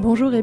Bonjour et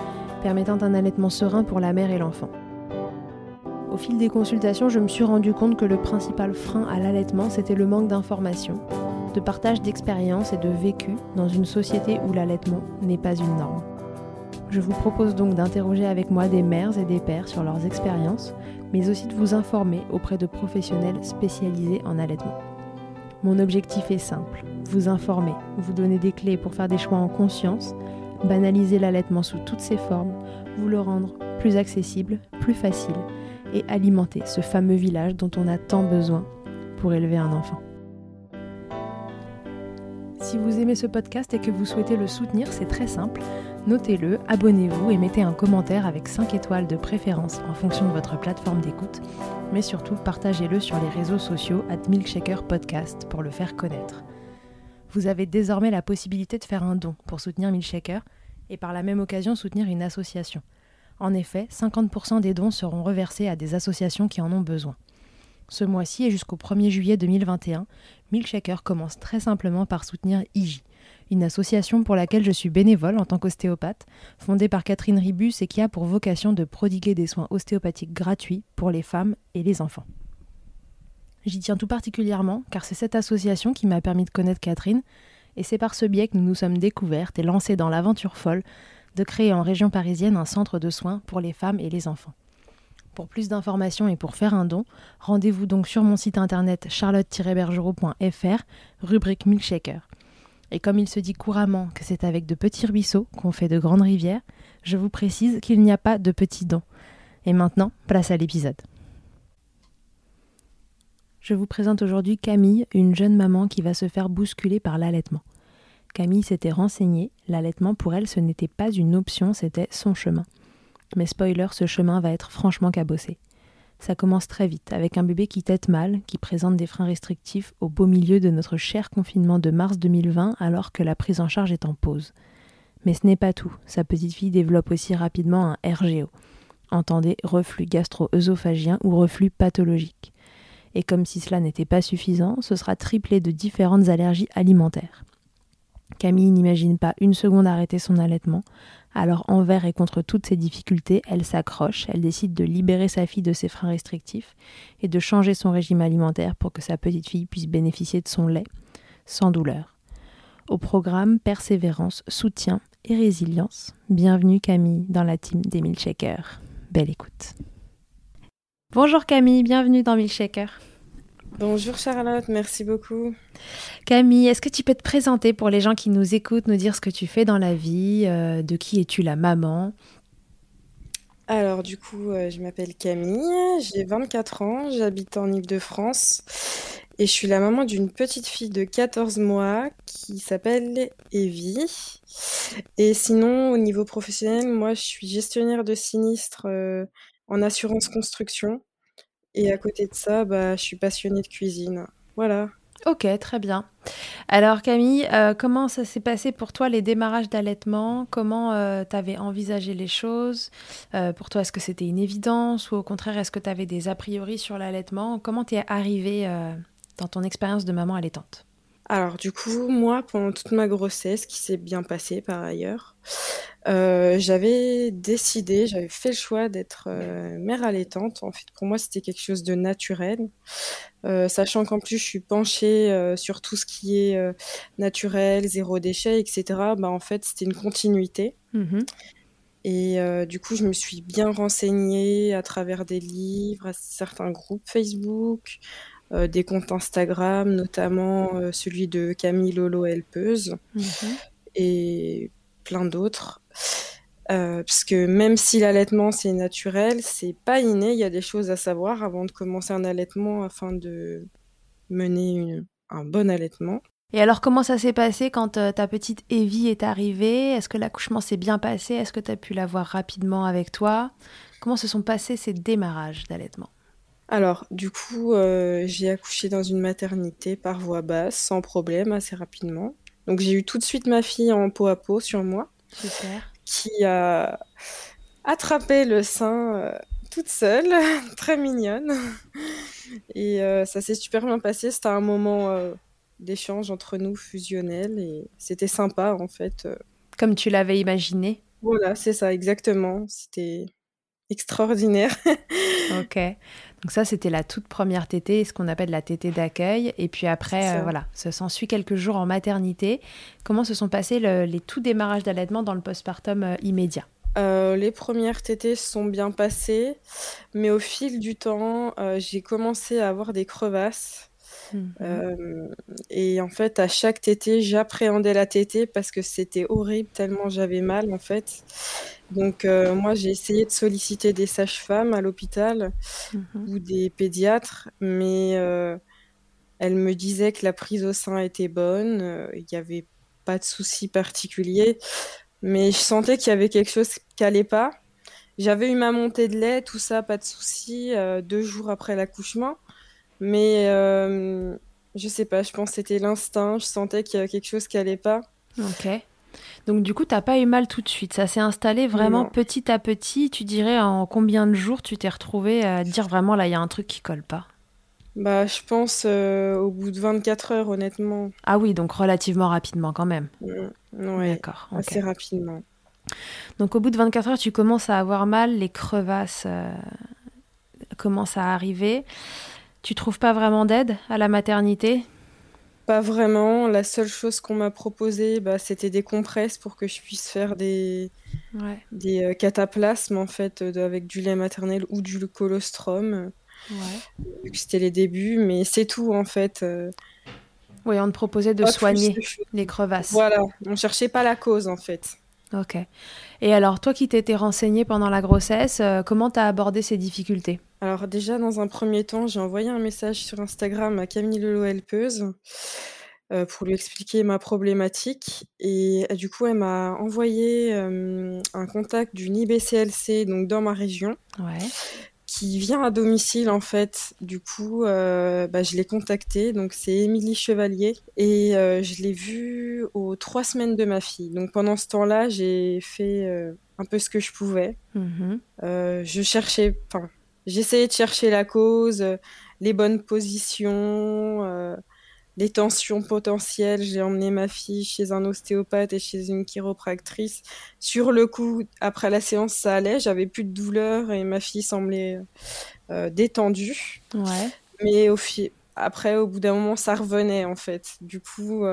permettant un allaitement serein pour la mère et l'enfant. Au fil des consultations, je me suis rendu compte que le principal frein à l'allaitement, c'était le manque d'informations, de partage d'expériences et de vécu dans une société où l'allaitement n'est pas une norme. Je vous propose donc d'interroger avec moi des mères et des pères sur leurs expériences, mais aussi de vous informer auprès de professionnels spécialisés en allaitement. Mon objectif est simple, vous informer, vous donner des clés pour faire des choix en conscience, banaliser l'allaitement sous toutes ses formes, vous le rendre plus accessible, plus facile et alimenter ce fameux village dont on a tant besoin pour élever un enfant. Si vous aimez ce podcast et que vous souhaitez le soutenir, c'est très simple. Notez-le, abonnez-vous et mettez un commentaire avec 5 étoiles de préférence en fonction de votre plateforme d'écoute. Mais surtout, partagez-le sur les réseaux sociaux @milkshakeurs podcast pour le faire connaître. Vous avez désormais la possibilité de faire un don pour soutenir Milkshakeurs et par la même occasion soutenir une association. En effet, 50% des dons seront reversés à des associations qui en ont besoin. Ce mois-ci et jusqu'au 1er juillet 2021, Milkshakeurs commence très simplement par soutenir IJ, une association pour laquelle je suis bénévole en tant qu'ostéopathe, fondée par Catherine Ribus et qui a pour vocation de prodiguer des soins ostéopathiques gratuits pour les femmes et les enfants. J'y tiens tout particulièrement car c'est cette association qui m'a permis de connaître Catherine et c'est par ce biais que nous nous sommes découvertes et lancées dans l'aventure folle de créer en région parisienne un centre de soins pour les femmes et les enfants. Pour plus d'informations et pour faire un don, rendez-vous donc sur mon site internet charlotte-bergerot.fr, rubrique Milkshakeurs. Et comme il se dit couramment que c'est avec de petits ruisseaux qu'on fait de grandes rivières, je vous précise qu'il n'y a pas de petits dons. Et maintenant, place à l'épisode. Je vous présente aujourd'hui Camille, une jeune maman qui va se faire bousculer par l'allaitement. Camille s'était renseignée, l'allaitement pour elle ce n'était pas une option, c'était son chemin. Mais spoiler, ce chemin va être franchement cabossé. Ça commence très vite, avec un bébé qui tète mal, qui présente des freins restrictifs au beau milieu de notre cher confinement de mars 2020 alors que la prise en charge est en pause. Mais ce n'est pas tout, sa petite fille développe aussi rapidement un RGO. Entendez reflux gastro-œsophagien ou reflux pathologique. Et comme si cela n'était pas suffisant, ce sera triplé de différentes allergies alimentaires. Camille n'imagine pas une seconde arrêter son allaitement. Alors envers et contre toutes ces difficultés, elle s'accroche, elle décide de libérer sa fille de ses freins restrictifs et de changer son régime alimentaire pour que sa petite fille puisse bénéficier de son lait, sans douleur. Au programme persévérance, soutien et résilience. Bienvenue Camille dans la team des Milkshakeurs. Belle écoute. Bonjour Camille, bienvenue dans Milkshakeurs. Bonjour Charlotte, merci beaucoup. Camille, est-ce que tu peux te présenter pour les gens qui nous écoutent, nous dire ce que tu fais dans la vie, de qui es-tu la maman ? Alors du coup, je m'appelle Camille, j'ai 24 ans, j'habite en Ile-de-France et je suis la maman d'une petite fille de 14 mois qui s'appelle Evie. Et sinon, au niveau professionnel, moi je suis gestionnaire de sinistre en assurance construction. Et à côté de ça, je suis passionnée de cuisine. Voilà. Ok, très bien. Alors Camille, comment ça s'est passé pour toi les démarrages d'allaitement ? Comment tu avais envisagé les choses ? Pour toi, est-ce que c'était une évidence ? Ou au contraire, est-ce que tu avais des a priori sur l'allaitement ? Comment tu es arrivée dans ton expérience de maman allaitante ? Alors du coup, moi, pendant toute ma grossesse, qui s'est bien passée par ailleurs, j'avais fait le choix d'être mère allaitante. En fait, pour moi, c'était quelque chose de naturel. Sachant qu'en plus, je suis penchée sur tout ce qui est naturel, zéro déchet, etc. En fait, c'était une continuité. Mmh. Et du coup, je me suis bien renseignée à travers des livres, à certains groupes Facebook, des comptes Instagram, notamment celui de Camille Lolo-Helpeuse et plein d'autres. Parce que même si l'allaitement, c'est naturel, c'est pas inné. Il y a des choses à savoir avant de commencer un allaitement afin de mener un bon allaitement. Et alors, comment ça s'est passé quand ta petite Evie est arrivée ? Est-ce que l'accouchement s'est bien passé ? Est-ce que tu as pu la voir rapidement avec toi ? Comment se sont passés ces démarrages d'allaitement ? Alors, du coup, j'ai accouché dans une maternité par voie basse, sans problème, assez rapidement. Donc, j'ai eu tout de suite ma fille en peau à peau sur moi. Super. Qui a attrapé le sein toute seule, très mignonne. Et ça s'est super bien passé. C'était un moment d'échange entre nous, fusionnel. Et c'était sympa, en fait. Comme tu l'avais imaginé. Voilà, c'est ça, exactement. C'était extraordinaire. Ok. Donc ça, c'était la toute première tétée, ce qu'on appelle la tétée d'accueil. Et puis après, ça s'ensuit quelques jours en maternité. Comment se sont passés les tout démarrages d'allaitement dans le postpartum immédiat ? Les premières tétées se sont bien passées, mais au fil du temps, j'ai commencé à avoir des crevasses. Et en fait, à chaque tétée, j'appréhendais la tétée parce que c'était horrible, tellement j'avais mal en fait. Donc moi, j'ai essayé de solliciter des sages-femmes à l'hôpital ou des pédiatres, mais elles me disaient que la prise au sein était bonne, il n'y avait pas de souci particulier, mais je sentais qu'il y avait quelque chose qui n'allait pas. J'avais eu ma montée de lait, tout ça, pas de souci, 2 jours après l'accouchement. Mais je sais pas, je pense que c'était l'instinct, je sentais qu'il y avait quelque chose qui allait pas. Ok. Donc du coup, t'as pas eu mal tout de suite, ça s'est installé vraiment petit à petit. Tu dirais en combien de jours tu t'es retrouvée à dire vraiment là, il y a un truc qui colle pas ? Je pense au bout de 24 heures, honnêtement. Ah oui, donc relativement rapidement quand même. Oui, d'accord. Okay. Assez rapidement. Donc au bout de 24 heures, tu commences à avoir mal, les crevasses commencent à arriver. Tu trouves pas vraiment d'aide à la maternité ? Pas vraiment. La seule chose qu'on m'a proposée, c'était des compresses pour que je puisse faire des cataplasmes, en fait, avec du lait maternel ou du colostrum. Ouais. C'était les débuts, mais c'est tout, en fait. Oui, on te proposait de soigner les crevasses. Voilà, on cherchait pas la cause, en fait. Ok. Et alors, toi qui t'étais renseignée pendant la grossesse, comment t'as abordé ces difficultés ? Alors déjà, dans un premier temps, j'ai envoyé un message sur Instagram à Camille Lolo-Helpeuse pour lui expliquer ma problématique. Et du coup, elle m'a envoyé un contact d'une IBCLC, donc dans ma région, qui vient à domicile, en fait. Du coup, je l'ai contactée. Donc, c'est Émilie Chevalier. Et je l'ai vue aux 3 semaines de ma fille. Donc, pendant ce temps-là, j'ai fait un peu ce que je pouvais. J'essayais de chercher la cause, les bonnes positions, les tensions potentielles. J'ai emmené ma fille chez un ostéopathe et chez une chiropractrice. Sur le coup, après la séance, ça allait. J'avais plus de douleur et ma fille semblait détendue. Ouais. Mais après, au bout d'un moment, ça revenait en fait. Du coup,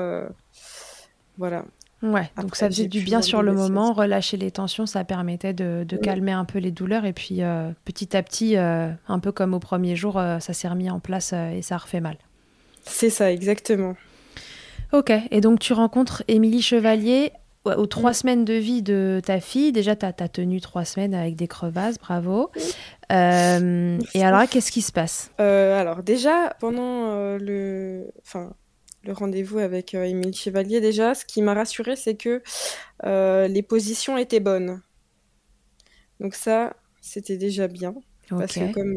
voilà. Ouais, donc après, ça faisait du bien sur le moment, relâcher les tensions, ça permettait de calmer un peu les douleurs et puis petit à petit, un peu comme au premier jour, ça s'est remis en place et ça refait mal. C'est ça, exactement. Ok, et donc tu rencontres Émilie Chevalier aux 3 semaines de vie de ta fille. Déjà, tu as tenu 3 semaines avec des crevasses, bravo. Et alors, qu'est-ce qui se passe ? Alors déjà, pendant le rendez-vous avec Émilie Chevalier, déjà, ce qui m'a rassurée, c'est que les positions étaient bonnes. Donc ça, c'était déjà bien. Okay. Parce que comme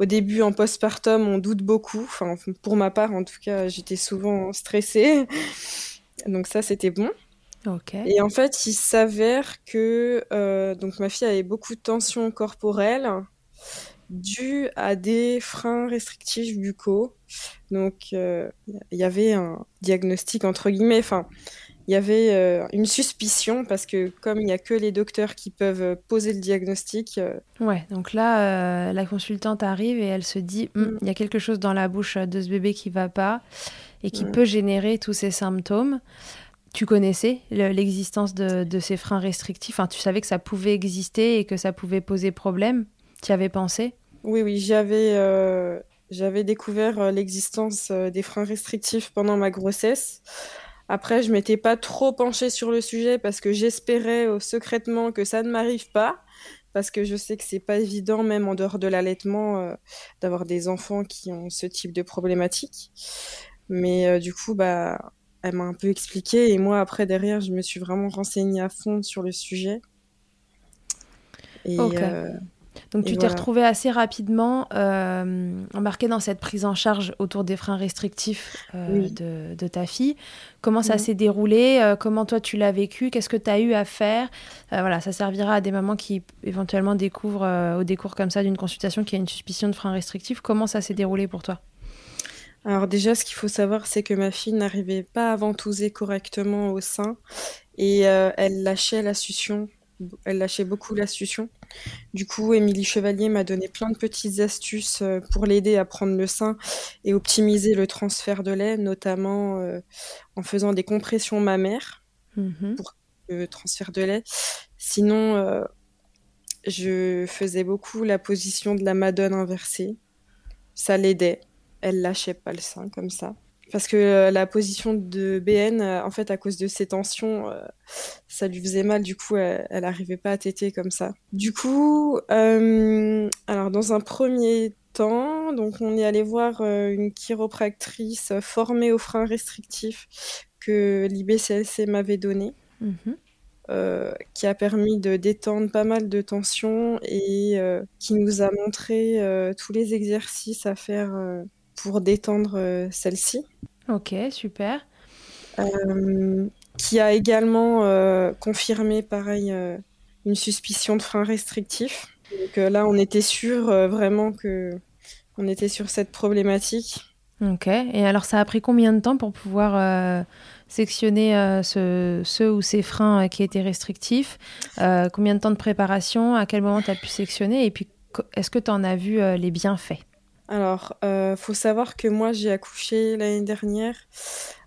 au début, en postpartum, on doute beaucoup. Enfin, pour ma part, en tout cas, j'étais souvent stressée. Donc ça, c'était bon. Okay. Et en fait, il s'avère que donc ma fille avait beaucoup de tensions corporelles dû à des freins restrictifs buccaux. Donc, il y avait un diagnostic, entre guillemets, enfin, il y avait une suspicion, parce que comme il n'y a que les docteurs qui peuvent poser le diagnostic... Ouais, donc là, la consultante arrive et elle se dit, il y a quelque chose dans la bouche de ce bébé qui ne va pas et qui peut générer tous ces symptômes. Tu connaissais l'existence de ces freins restrictifs, enfin, tu savais que ça pouvait exister et que ça pouvait poser problème. Tu y avais pensé ? Oui, j'avais découvert l'existence des freins restrictifs pendant ma grossesse. Après, je ne m'étais pas trop penchée sur le sujet parce que j'espérais secrètement que ça ne m'arrive pas. Parce que je sais que ce n'est pas évident, même en dehors de l'allaitement, d'avoir des enfants qui ont ce type de problématique. Mais du coup, elle m'a un peu expliqué. Et moi, après, derrière, je me suis vraiment renseignée à fond sur le sujet. Et, ok. Donc, tu t'es retrouvée assez rapidement embarquée dans cette prise en charge autour des freins restrictifs de ta fille. Comment ça s'est déroulé ? Comment toi, tu l'as vécu ? Qu'est-ce que tu as eu à faire ? Voilà, ça servira à des mamans qui éventuellement découvrent au décours comme ça d'une consultation qui a une suspicion de freins restrictifs. Comment ça s'est déroulé pour toi ? Alors déjà, ce qu'il faut savoir, c'est que ma fille n'arrivait pas à ventouser correctement au sein et elle lâchait la succion. Elle lâchait beaucoup la succion. Du coup, Émilie Chevalier m'a donné plein de petites astuces pour l'aider à prendre le sein et optimiser le transfert de lait, notamment en faisant des compressions mammaires pour le transfert de lait. Sinon, je faisais beaucoup la position de la madone inversée. Ça l'aidait. Elle lâchait pas le sein comme ça. Parce que la position de BN, en fait, à cause de ses tensions, ça lui faisait mal. Du coup, elle n'arrivait pas à téter comme ça. Du coup, alors dans un premier temps, donc on est allé voir une chiropractrice formée aux freins restrictifs que l'IBCLC m'avait donné, qui a permis de détendre pas mal de tensions et qui nous a montré tous les exercices à faire pour détendre celle-ci. Ok, super. Qui a également confirmé, pareil, une suspicion de frein restrictif. Donc là, on était sûr vraiment qu'on était sur cette problématique. Ok, et alors ça a pris combien de temps pour pouvoir sectionner ceux ou ces freins qui étaient restrictifs ? Combien de temps de préparation ? À quel moment tu as pu sectionner ? Et puis, est-ce que tu en as vu les bienfaits ? Alors, faut savoir que moi, j'ai accouché l'année dernière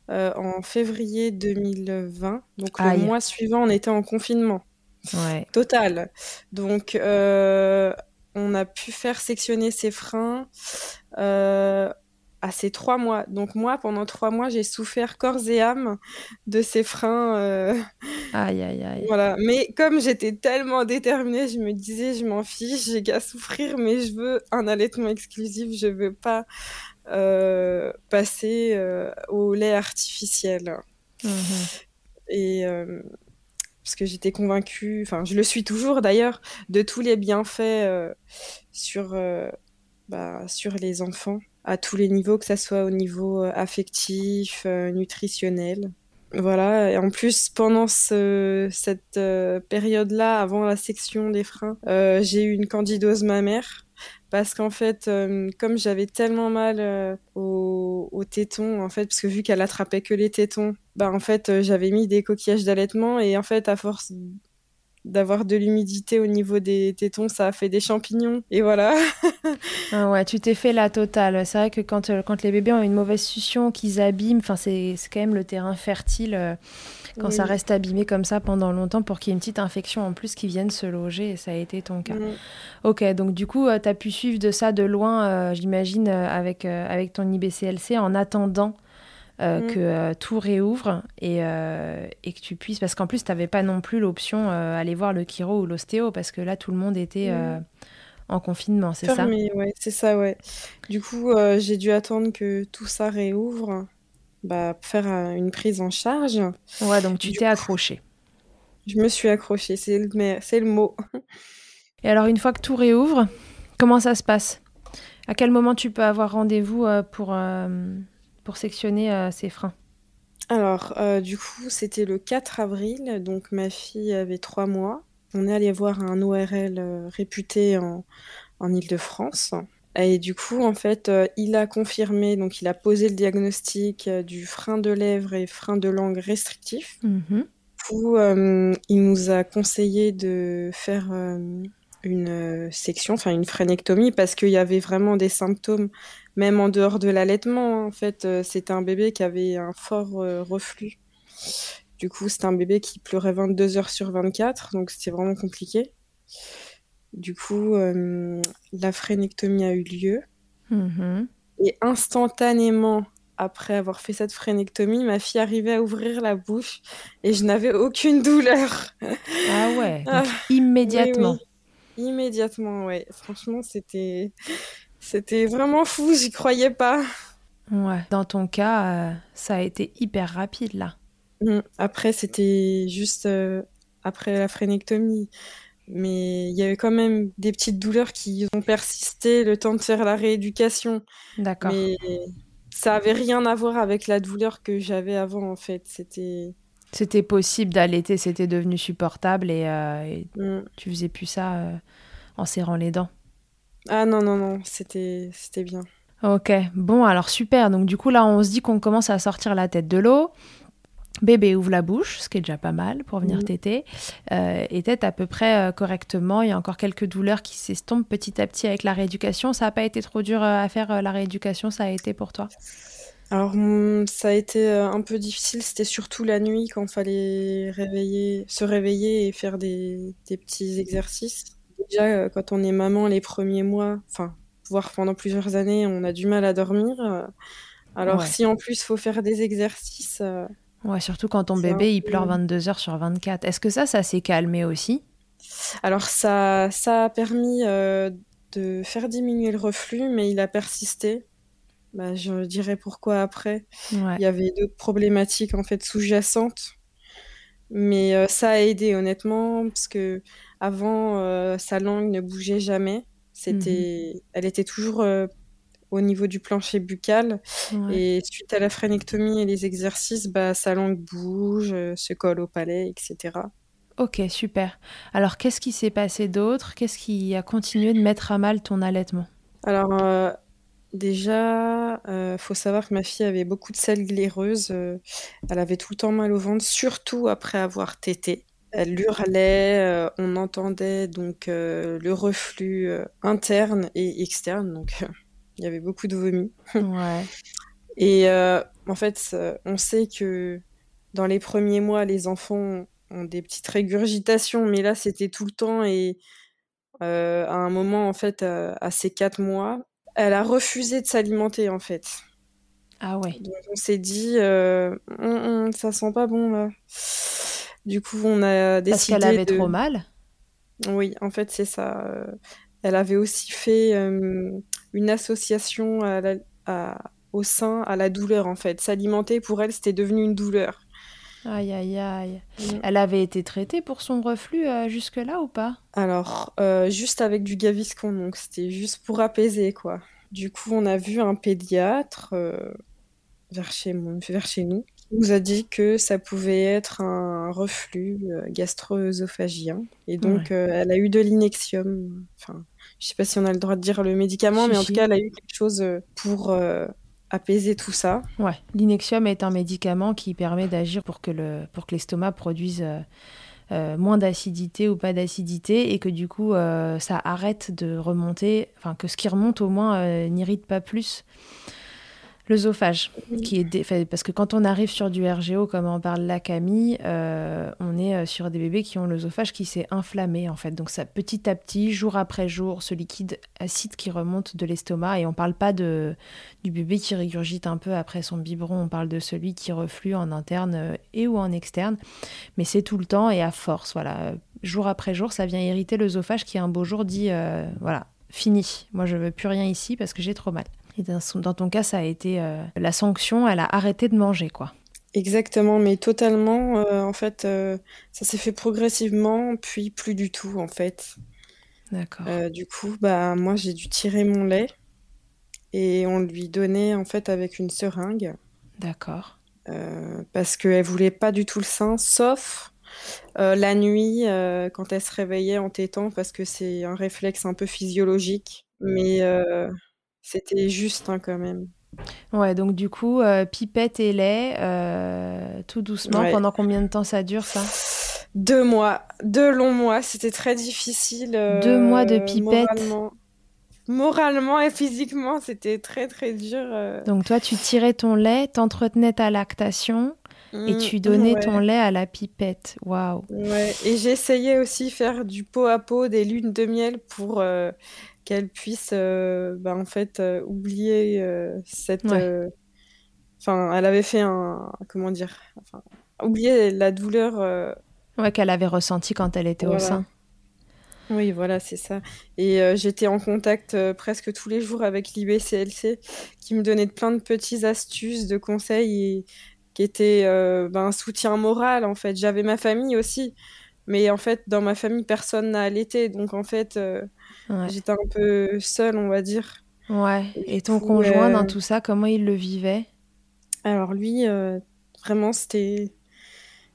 en février 2020. Donc, le mois suivant, on était en confinement total. Donc, on a pu faire sectionner ses freins à ces 3 mois. Donc, moi, pendant 3 mois, j'ai souffert corps et âme de ces freins. Aïe, aïe, aïe. Voilà. Mais comme j'étais tellement déterminée, je me disais, je m'en fiche, j'ai qu'à souffrir, mais je veux un allaitement exclusif, je veux pas passer au lait artificiel. Et parce que j'étais convaincue, enfin, je le suis toujours d'ailleurs, de tous les bienfaits sur les enfants, à tous les niveaux, que ça soit au niveau affectif, nutritionnel. Voilà, et en plus, pendant cette période-là, avant la section des freins, j'ai eu une candidose mammaire. parce qu'en fait, comme j'avais tellement mal aux tétons, en fait, parce que vu qu'elle attrapait que les tétons, bah en fait, j'avais mis des coquillages d'allaitement et en fait, à force d'avoir de l'humidité au niveau des tétons, ça a fait des champignons, et voilà. Ah ouais, tu t'es fait la totale. C'est vrai que quand les bébés ont une mauvaise succion, qu'ils abîment, c'est quand même le terrain fertile quand oui. Ça reste abîmé comme ça pendant longtemps pour qu'il y ait une petite infection en plus qui vienne se loger, et ça a été ton cas. Oui. Ok, donc du coup, tu as pu suivre de ça de loin, j'imagine, avec ton IBCLC en attendant que tout réouvre et que tu puisses... Parce qu'en plus, tu n'avais pas non plus l'option aller voir le chiro ou l'ostéo, parce que là, tout le monde était en confinement, c'est fermé, ça? Ouais, c'est ça, ouais. Du coup, j'ai dû attendre que tout ça réouvre, pour faire une prise en charge. Ouais, donc tu t'es accrochée. Je me suis accrochée, c'est le mot. Et alors, une fois que tout réouvre, comment ça se passe? À quel moment tu peux avoir rendez-vous pour sectionner ses freins? Alors, du coup, c'était le 4 avril, donc ma fille avait 3 mois. On est allé voir un ORL réputé en Ile-de-France. Et du coup, en fait, il a confirmé, donc il a posé le diagnostic du frein de lèvres et frein de langue restrictif. Mm-hmm. Où il nous a conseillé de faire une section, enfin une frénectomie, parce qu'il y avait vraiment des symptômes, même en dehors de l'allaitement. En fait, c'était un bébé qui avait un fort reflux. Du coup, c'était un bébé qui pleurait 22 heures sur 24, donc c'était vraiment compliqué. Du coup, la frénectomie a eu lieu. Mmh. Et instantanément, après avoir fait cette frénectomie, ma fille arrivait à ouvrir la bouche et je n'avais aucune douleur. Ah ouais, donc immédiatement. Oui. Immédiatement, ouais. Franchement, c'était vraiment fou, j'y croyais pas. Ouais. Dans ton cas, ça a été hyper rapide, là. Après, c'était juste après la frénectomie. Mais il y avait quand même des petites douleurs qui ont persisté le temps de faire la rééducation. D'accord. Mais ça n'avait rien à voir avec la douleur que j'avais avant, en fait. C'était possible d'allaiter, c'était devenu supportable et tu faisais plus ça en serrant les dents. Ah non, c'était bien. Ok, bon, alors super. Donc du coup, là, on se dit qu'on commence à sortir la tête de l'eau. Bébé ouvre la bouche, ce qui est déjà pas mal pour venir téter, et tète à peu près correctement. Il y a encore quelques douleurs qui s'estompent petit à petit avec la rééducation. Ça n'a pas été trop dur à faire, la rééducation, ça a été pour toi? Alors, ça a été un peu difficile. C'était surtout la nuit quand il fallait se réveiller et faire des petits exercices. Déjà, quand on est maman, les premiers mois, voire pendant plusieurs années, on a du mal à dormir. Alors, si en plus, il faut faire des exercices... Ouais, surtout quand ton bébé, il pleure 22 heures sur 24. Est-ce que ça s'est calmé aussi? Alors, ça a permis de faire diminuer le reflux, mais il a persisté. Je dirais pourquoi après. Ouais. Il y avait d'autres problématiques, en fait, sous-jacentes. Mais ça a aidé, honnêtement, parce que avant, sa langue ne bougeait jamais. Elle était toujours... au niveau du plancher buccal, et suite à la frénectomie et les exercices, sa langue bouge, se colle au palais, etc. Ok, super. Alors, qu'est-ce qui s'est passé d'autre? Qu'est-ce qui a continué de mettre à mal ton allaitement? Alors, déjà, faut savoir que ma fille avait beaucoup de selles glaireuses. Elle avait tout le temps mal au ventre, surtout après avoir tété. Elle hurlait, on entendait donc le reflux interne et externe, donc... Il y avait beaucoup de vomi. Ouais. Et en fait, on sait que dans les premiers mois, les enfants ont des petites régurgitations, mais là, c'était tout le temps. Et à un moment, en fait, à ses 4 mois, elle a refusé de s'alimenter, en fait. Ah ouais. Donc, on s'est dit, ça sent pas bon, là. Du coup, on a décidé de... Parce qu'elle avait trop mal? Oui, en fait, c'est ça. Elle avait aussi fait... une association au sein à la douleur, en fait. S'alimenter, pour elle, c'était devenu une douleur. Aïe, aïe, aïe. Ouais. Elle avait été traitée pour son reflux jusque-là ou pas? Alors, juste avec du Gaviscon, donc c'était juste pour apaiser, quoi. Du coup, on a vu un pédiatre vers chez nous On nous a dit que ça pouvait être un reflux gastro-œsophagien. Et donc, elle a eu de l'inexium. Enfin, je ne sais pas si on a le droit de dire le médicament, mais en tout cas, elle a eu quelque chose pour apaiser tout ça. Ouais. L'inexium est un médicament qui permet d'agir pour que l'estomac produise moins d'acidité ou pas d'acidité, et que du coup, ça arrête de remonter, enfin que ce qui remonte au moins n'irrite pas plus l'œsophage, qui est parce que quand on arrive sur du RGO, comme en parle la Camille, on est sur des bébés qui ont l'œsophage qui s'est inflammé en fait. Donc ça, petit à petit, jour après jour, ce liquide acide qui remonte de l'estomac, et on parle pas du bébé qui régurgite un peu après son biberon, on parle de celui qui reflue en interne et ou en externe, mais c'est tout le temps et à force, voilà, jour après jour, ça vient irriter l'œsophage qui un beau jour dit voilà, fini, moi je veux plus rien ici parce que j'ai trop mal. Et dans ton cas, ça a été la sanction, elle a arrêté de manger, quoi. Exactement, mais totalement, en fait, ça s'est fait progressivement, puis plus du tout, en fait. D'accord. Du coup, bah, moi, j'ai dû tirer mon lait, et on lui donnait, en fait, avec une seringue. D'accord. Parce qu'elle voulait pas du tout le sein, sauf la nuit, quand elle se réveillait en tétant, parce que c'est un réflexe un peu physiologique, mais... c'était juste, hein, quand même. Ouais, donc du coup, pipette et lait, tout doucement. Ouais. Pendant combien de temps ça dure, ça ? 2 mois, 2 longs mois. C'était très difficile. 2 mois de pipette. Moralement et physiquement, c'était très, très dur. Donc toi, tu tirais ton lait, t'entretenais ta lactation et tu donnais ton lait à la pipette. Waouh. Ouais. Et j'essayais aussi faire du pot à pot, des lunes de miel pour... qu'elle puisse en fait oublier cette elle avait fait un oublier la douleur qu'elle avait ressentie quand elle était au sein. Oui, voilà, c'est ça. Et j'étais en contact presque tous les jours avec l'IBCLC qui me donnait plein de petites astuces, de conseils, et qui était un soutien moral, en fait. J'avais ma famille aussi, mais en fait dans ma famille personne n'a allaité, donc en fait j'étais un peu seule, on va dire. Ouais. Et ton conjoint dans tout ça, comment il le vivait ? Alors lui, vraiment, c'était...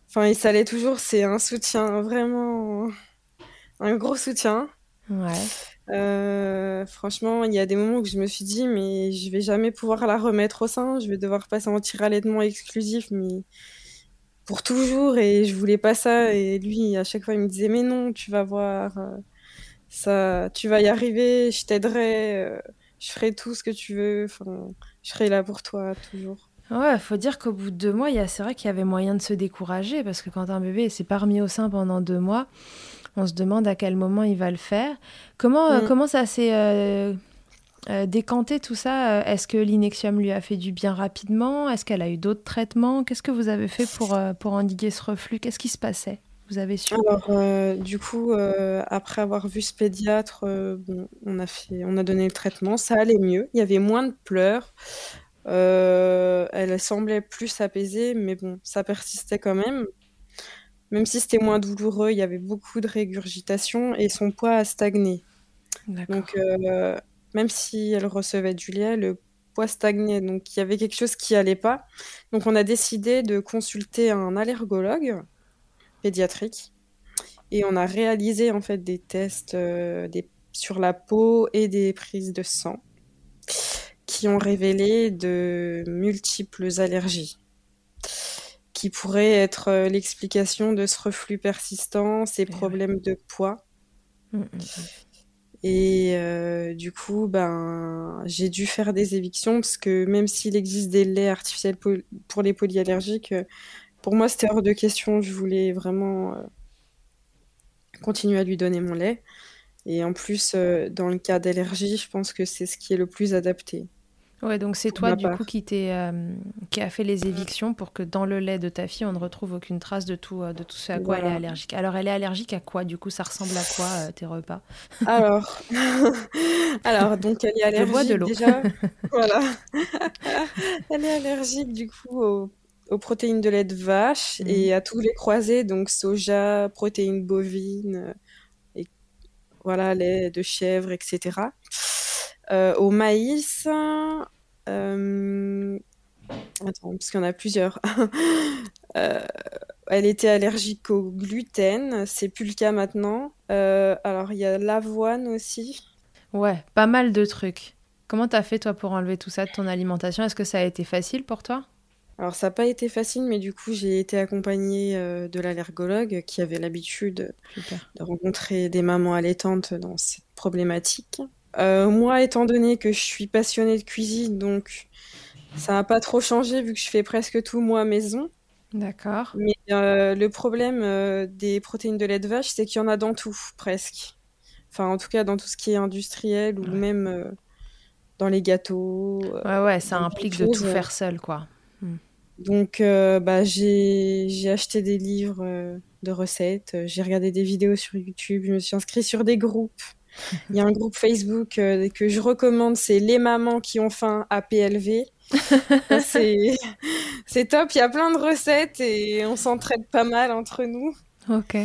Enfin, il s'allait toujours, c'est un soutien, vraiment un gros soutien. Ouais. Franchement, il y a des moments où je me suis dit, mais je vais jamais pouvoir la remettre au sein, je vais devoir passer en tir allaitement exclusif, mais... pour toujours, et je voulais pas ça. Et lui, à chaque fois, il me disait, mais non, tu vas voir... ça, tu vas y arriver, je t'aiderai, je ferai tout ce que tu veux, je serai là pour toi, toujours. Ouais, faut dire qu'au bout de 2 mois, c'est vrai qu'il y avait moyen de se décourager, parce que quand un bébé s'est pas remis au sein pendant 2 mois, on se demande à quel moment il va le faire. Comment ça s'est décanté tout ça ? Est-ce que l'inexium lui a fait du bien rapidement ? Est-ce qu'elle a eu d'autres traitements ? Qu'est-ce que vous avez fait pour endiguer ce reflux ? Qu'est-ce qui se passait ? Vous avez su ? Alors, du coup, après avoir vu ce pédiatre, on a donné le traitement, ça allait mieux, il y avait moins de pleurs, elle semblait plus apaisée, mais bon, ça persistait quand même. Même si c'était moins douloureux, il y avait beaucoup de régurgitation et son poids a stagné. D'accord. Donc, même si elle recevait du lait, le poids stagnait, donc il y avait quelque chose qui n'allait pas. Donc, on a décidé de consulter un allergologue pédiatrique, et on a réalisé en fait des tests sur la peau et des prises de sang qui ont révélé de multiples allergies qui pourraient être l'explication de ce reflux persistant, ces problèmes de poids. Et du coup, j'ai dû faire des évictions, parce que même s'il existe des laits artificiels pour les polyallergiques, pour moi, c'était hors de question. Je voulais vraiment continuer à lui donner mon lait. Et en plus, dans le cas d'allergie, je pense que c'est ce qui est le plus adapté. Ouais, donc c'est toi, du coup, qui a fait les évictions pour que dans le lait de ta fille, on ne retrouve aucune trace de tout ce à quoi elle est allergique. Alors, elle est allergique à quoi ? Du coup, ça ressemble à quoi, tes repas ? Alors, donc, elle est allergique. Je bois de l'eau. Déjà, voilà. Elle est allergique, du coup, aux protéines de lait de vache et à tous les croisés, donc soja, protéines bovines, et voilà, lait de chèvre, etc. Au maïs, Attends, parce qu'il y en a plusieurs. Elle était allergique au gluten, c'est plus le cas maintenant. Alors, il y a l'avoine aussi. Ouais, pas mal de trucs. Comment t'as fait, toi, pour enlever tout ça de ton alimentation? Est-ce que ça a été facile pour toi? Alors, ça n'a pas été facile, mais du coup, j'ai été accompagnée de l'allergologue qui avait l'habitude de rencontrer des mamans allaitantes dans cette problématique. Moi, étant donné que je suis passionnée de cuisine, donc ça n'a pas trop changé vu que je fais presque tout moi maison. D'accord. Mais le problème des protéines de lait de vache, c'est qu'il y en a dans tout, presque. Enfin, en tout cas, dans tout ce qui est industriel ou même dans les gâteaux. Ouais, ça implique de tout faire seul, quoi. Donc, j'ai acheté des livres de recettes, j'ai regardé des vidéos sur YouTube, je me suis inscrite sur des groupes. Il y a un groupe Facebook que je recommande, c'est Les mamans qui ont faim à PLV. C'est top, il y a plein de recettes et on s'entraide pas mal entre nous. Ok.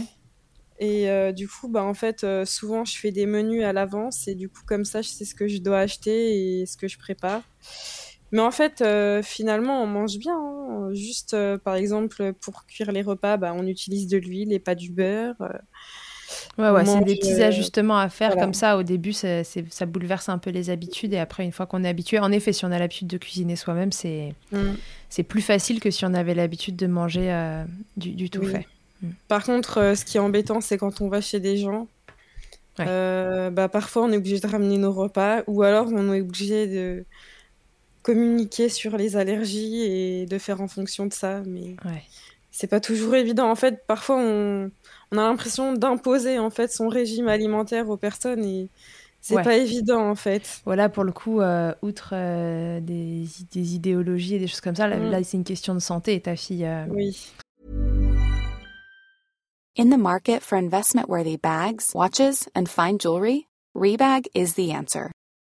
Et du coup, en fait, souvent je fais des menus à l'avance et du coup, comme ça, je sais ce que je dois acheter et ce que je prépare. Mais en fait, finalement, on mange bien. Hein. Juste, par exemple, pour cuire les repas, on utilise de l'huile et pas du beurre. Ouais, c'est des petits ajustements à faire comme ça. Au début, ça bouleverse un peu les habitudes. Et après, une fois qu'on est habitué, en effet, si on a l'habitude de cuisiner soi-même, c'est plus facile que si on avait l'habitude de manger du tout fait. Par contre, ce qui est embêtant, c'est quand on va chez des gens. Ouais. Parfois, on est obligé de ramener nos repas ou alors on est obligé de communiquer sur les allergies et de faire en fonction de ça, mais c'est pas toujours évident. En fait, parfois, on a l'impression d'imposer en fait son régime alimentaire aux personnes et c'est pas évident, en fait. Voilà, pour le coup, outre des idéologies et des choses comme ça, là, c'est une question de santé, et ta fille... Oui. In the market for investment-worthy bags, watches, and fine jewelry, Rebag is the answer.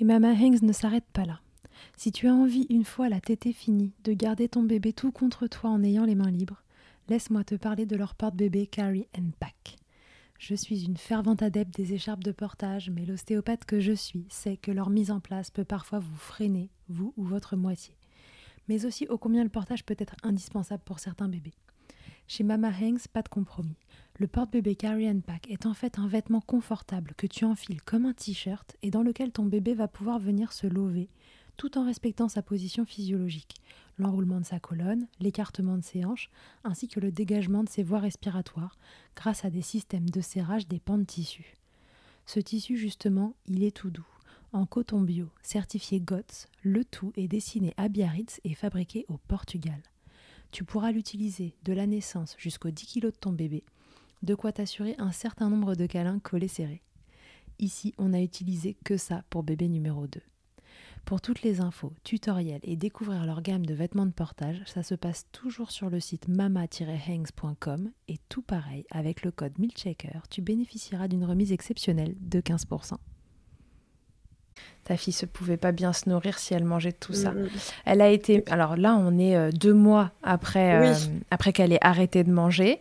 Et Mama Hangs ne s'arrête pas là. Si tu as envie, une fois la tétée finie, de garder ton bébé tout contre toi en ayant les mains libres, laisse-moi te parler de leur porte-bébé Carry and Pack. Je suis une fervente adepte des écharpes de portage, mais l'ostéopathe que je suis sait que leur mise en place peut parfois vous freiner, vous ou votre moitié. Mais aussi ô combien le portage peut être indispensable pour certains bébés. Chez Mama Hangs, pas de compromis. Le porte-bébé Carry and Pack est en fait un vêtement confortable que tu enfiles comme un t-shirt et dans lequel ton bébé va pouvoir venir se lever tout en respectant sa position physiologique, l'enroulement de sa colonne, l'écartement de ses hanches ainsi que le dégagement de ses voies respiratoires grâce à des systèmes de serrage des pans de tissu. Ce tissu justement, il est tout doux, en coton bio, certifié GOTS, le tout est dessiné à Biarritz et fabriqué au Portugal. Tu pourras l'utiliser de la naissance jusqu'aux 10 kg de ton bébé, de quoi t'assurer un certain nombre de câlins collés serrés. Ici, on n'a utilisé que ça pour bébé numéro 2. Pour toutes les infos, tutoriels et découvrir leur gamme de vêtements de portage, ça se passe toujours sur le site mama-hangs.com et tout pareil, avec le code Milkshakeurs, tu bénéficieras d'une remise exceptionnelle de 15%. Ta fille ne pouvait pas bien se nourrir si elle mangeait tout ça. Elle a été... Alors là, on est 2 mois après qu'elle ait arrêté de manger.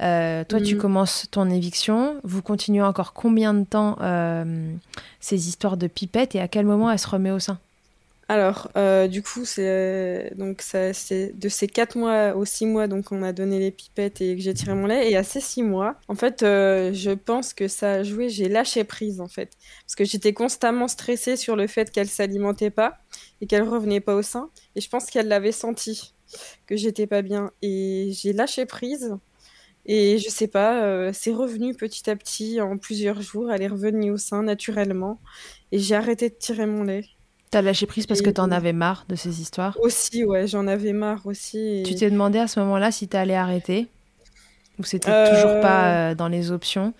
Toi, tu commences ton éviction. Vous continuez encore combien de temps ces histoires de pipettes et à quel moment elle se remet au sein? Alors, du coup, c'est de ces 4 mois aux 6 mois, donc on a donné les pipettes et que j'ai tiré mon lait. Et à ces 6 mois, en fait, je pense que ça a joué, j'ai lâché prise, en fait. Parce que j'étais constamment stressée sur le fait qu'elle ne s'alimentait pas et qu'elle ne revenait pas au sein. Et je pense qu'elle l'avait senti, que j'étais pas bien. Et j'ai lâché prise. Et je sais pas, c'est revenu petit à petit en plusieurs jours. Elle est revenue au sein naturellement. Et j'ai arrêté de tirer mon lait. T'as lâché prise parce que t'en avais marre de ces histoires? Aussi, ouais, j'en avais marre aussi. Et... Tu t'es demandé à ce moment-là si t'allais arrêter? Ou c'était toujours pas dans les options?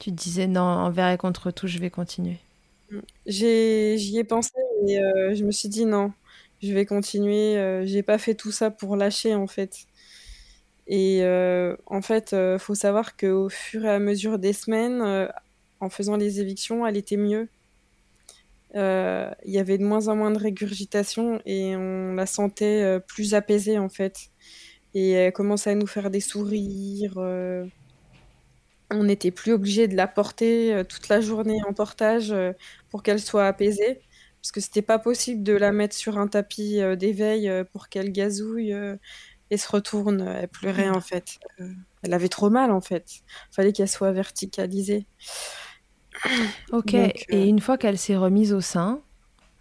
Tu te disais non, envers et contre tout, je vais continuer. J'y ai pensé, mais je me suis dit non. je vais continuer, j'ai pas fait tout ça pour lâcher en fait. Et en fait, faut savoir qu'au fur et à mesure des semaines, en faisant les évictions, elle était mieux. Il y avait de moins en moins de régurgitation et on la sentait plus apaisée en fait. Et elle commençait à nous faire des sourires. On n'était plus obligé de la porter toute la journée en portage pour qu'elle soit apaisée. Parce que c'était pas possible de la mettre sur un tapis d'éveil pour qu'elle gazouille et se retourne. Elle pleurait en fait. Elle avait trop mal en fait. Fallait qu'elle soit verticalisée. Ok. Donc, et une fois qu'elle s'est remise au sein,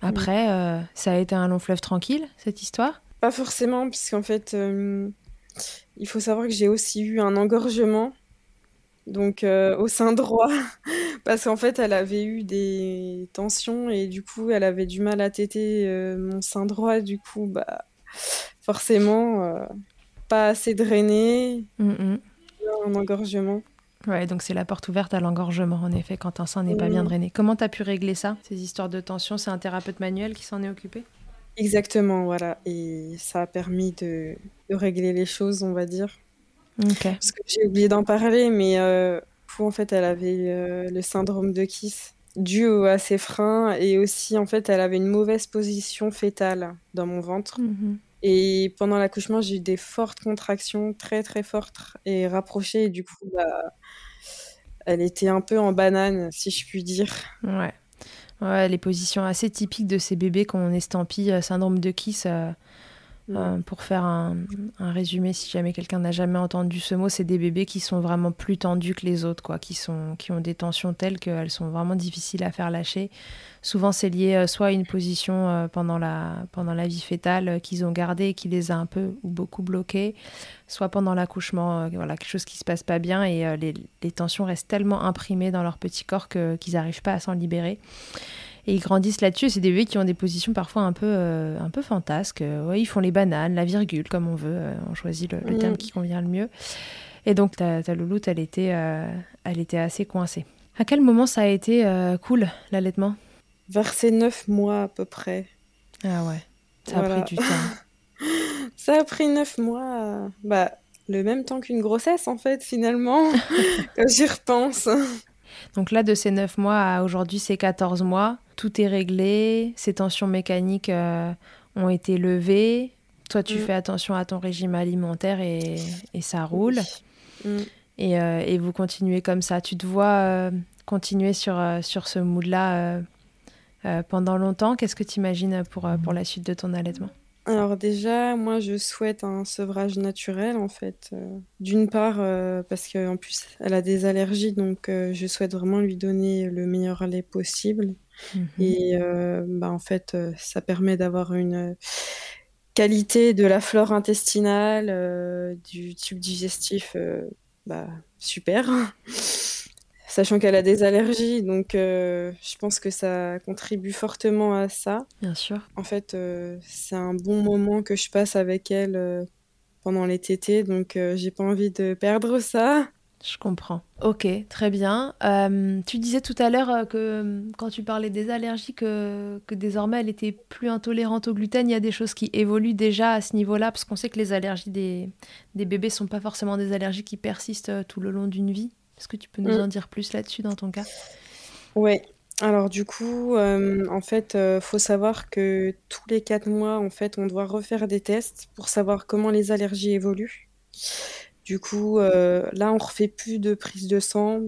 après, ça a été un long fleuve tranquille cette histoire ? Pas forcément, puisqu'en fait, il faut savoir que j'ai aussi eu un engorgement. Donc au sein droit, parce qu'en fait elle avait eu des tensions et du coup elle avait du mal à téter mon sein droit, du coup bah forcément pas assez drainé, un engorgement. Ouais, donc c'est la porte ouverte à l'engorgement en effet quand un sein n'est pas bien drainé. Comment t'as pu régler ça, ces histoires de tensions? C'est un thérapeute manuel qui s'en est occupé? Exactement, voilà, et ça a permis de régler les choses, on va dire. Okay. Parce que j'ai oublié d'en parler, mais en fait, elle avait le syndrome de Kiss dû à ses freins, et aussi en fait, elle avait une mauvaise position fétale dans mon ventre. Mm-hmm. Et pendant l'accouchement, j'ai eu des fortes contractions, très très fortes et rapprochées. Et du coup, bah, elle était un peu en banane, si je puis dire. Ouais. Ouais, les positions assez typiques de ces bébés qu'on estampille syndrome de Kiss. Pour faire un résumé, si jamais quelqu'un n'a jamais entendu ce mot, c'est des bébés qui sont vraiment plus tendus que les autres, quoi, qui ont des tensions telles qu'elles sont vraiment difficiles à faire lâcher. Souvent, c'est lié soit à une position pendant la vie fétale qu'ils ont gardée et qui les a un peu ou beaucoup bloqués, soit pendant l'accouchement, voilà, quelque chose qui se passe pas bien et les tensions restent tellement imprimées dans leur petit corps qu'ils n'arrivent pas à s'en libérer. Et ils grandissent là-dessus, c'est des bébés qui ont des positions parfois un peu fantasques. Ouais, ils font les bananes, la virgule, comme on veut. On choisit le terme qui convient le mieux. Et donc, ta louloute, elle était assez coincée. À quel moment ça a été cool, l'allaitement ? Vers ses 9 mois à peu près. Ah ouais, ça a pris du temps. Ça a pris 9 mois, bah, le même temps qu'une grossesse en fait, finalement, quand j'y repense. Donc là, de ces 9 mois à aujourd'hui, c'est 14 mois. Tout est réglé, ces tensions mécaniques ont été levées. Toi, tu fais attention à ton régime alimentaire et ça roule. Oui. Et vous continuez comme ça. Tu te vois continuer sur ce mood-là pendant longtemps. Qu'est-ce que tu imagines pour la suite de ton allaitement ? Alors déjà, moi, je souhaite un sevrage naturel, en fait. D'une part, parce qu'en plus, elle a des allergies, donc je souhaite vraiment lui donner le meilleur lait possible. Mmh. Et en fait, ça permet d'avoir une qualité de la flore intestinale, du tube digestif super. Sachant qu'elle a des allergies, donc je pense que ça contribue fortement à ça. Bien sûr. En fait, c'est un bon moment que je passe avec elle pendant les tétés, donc j'ai pas envie de perdre ça. Je comprends. Ok, très bien. Tu disais tout à l'heure que quand tu parlais des allergies, que désormais elle était plus intolérante au gluten. Il y a des choses qui évoluent déjà à ce niveau-là, parce qu'on sait que les allergies des bébés sont pas forcément des allergies qui persistent tout le long d'une vie. Est-ce que tu peux nous en dire plus là-dessus dans ton cas ? Oui. Alors du coup, en fait, faut savoir que tous les 4 mois, en fait, on doit refaire des tests pour savoir comment les allergies évoluent. Du coup, là, on refait plus de prise de sang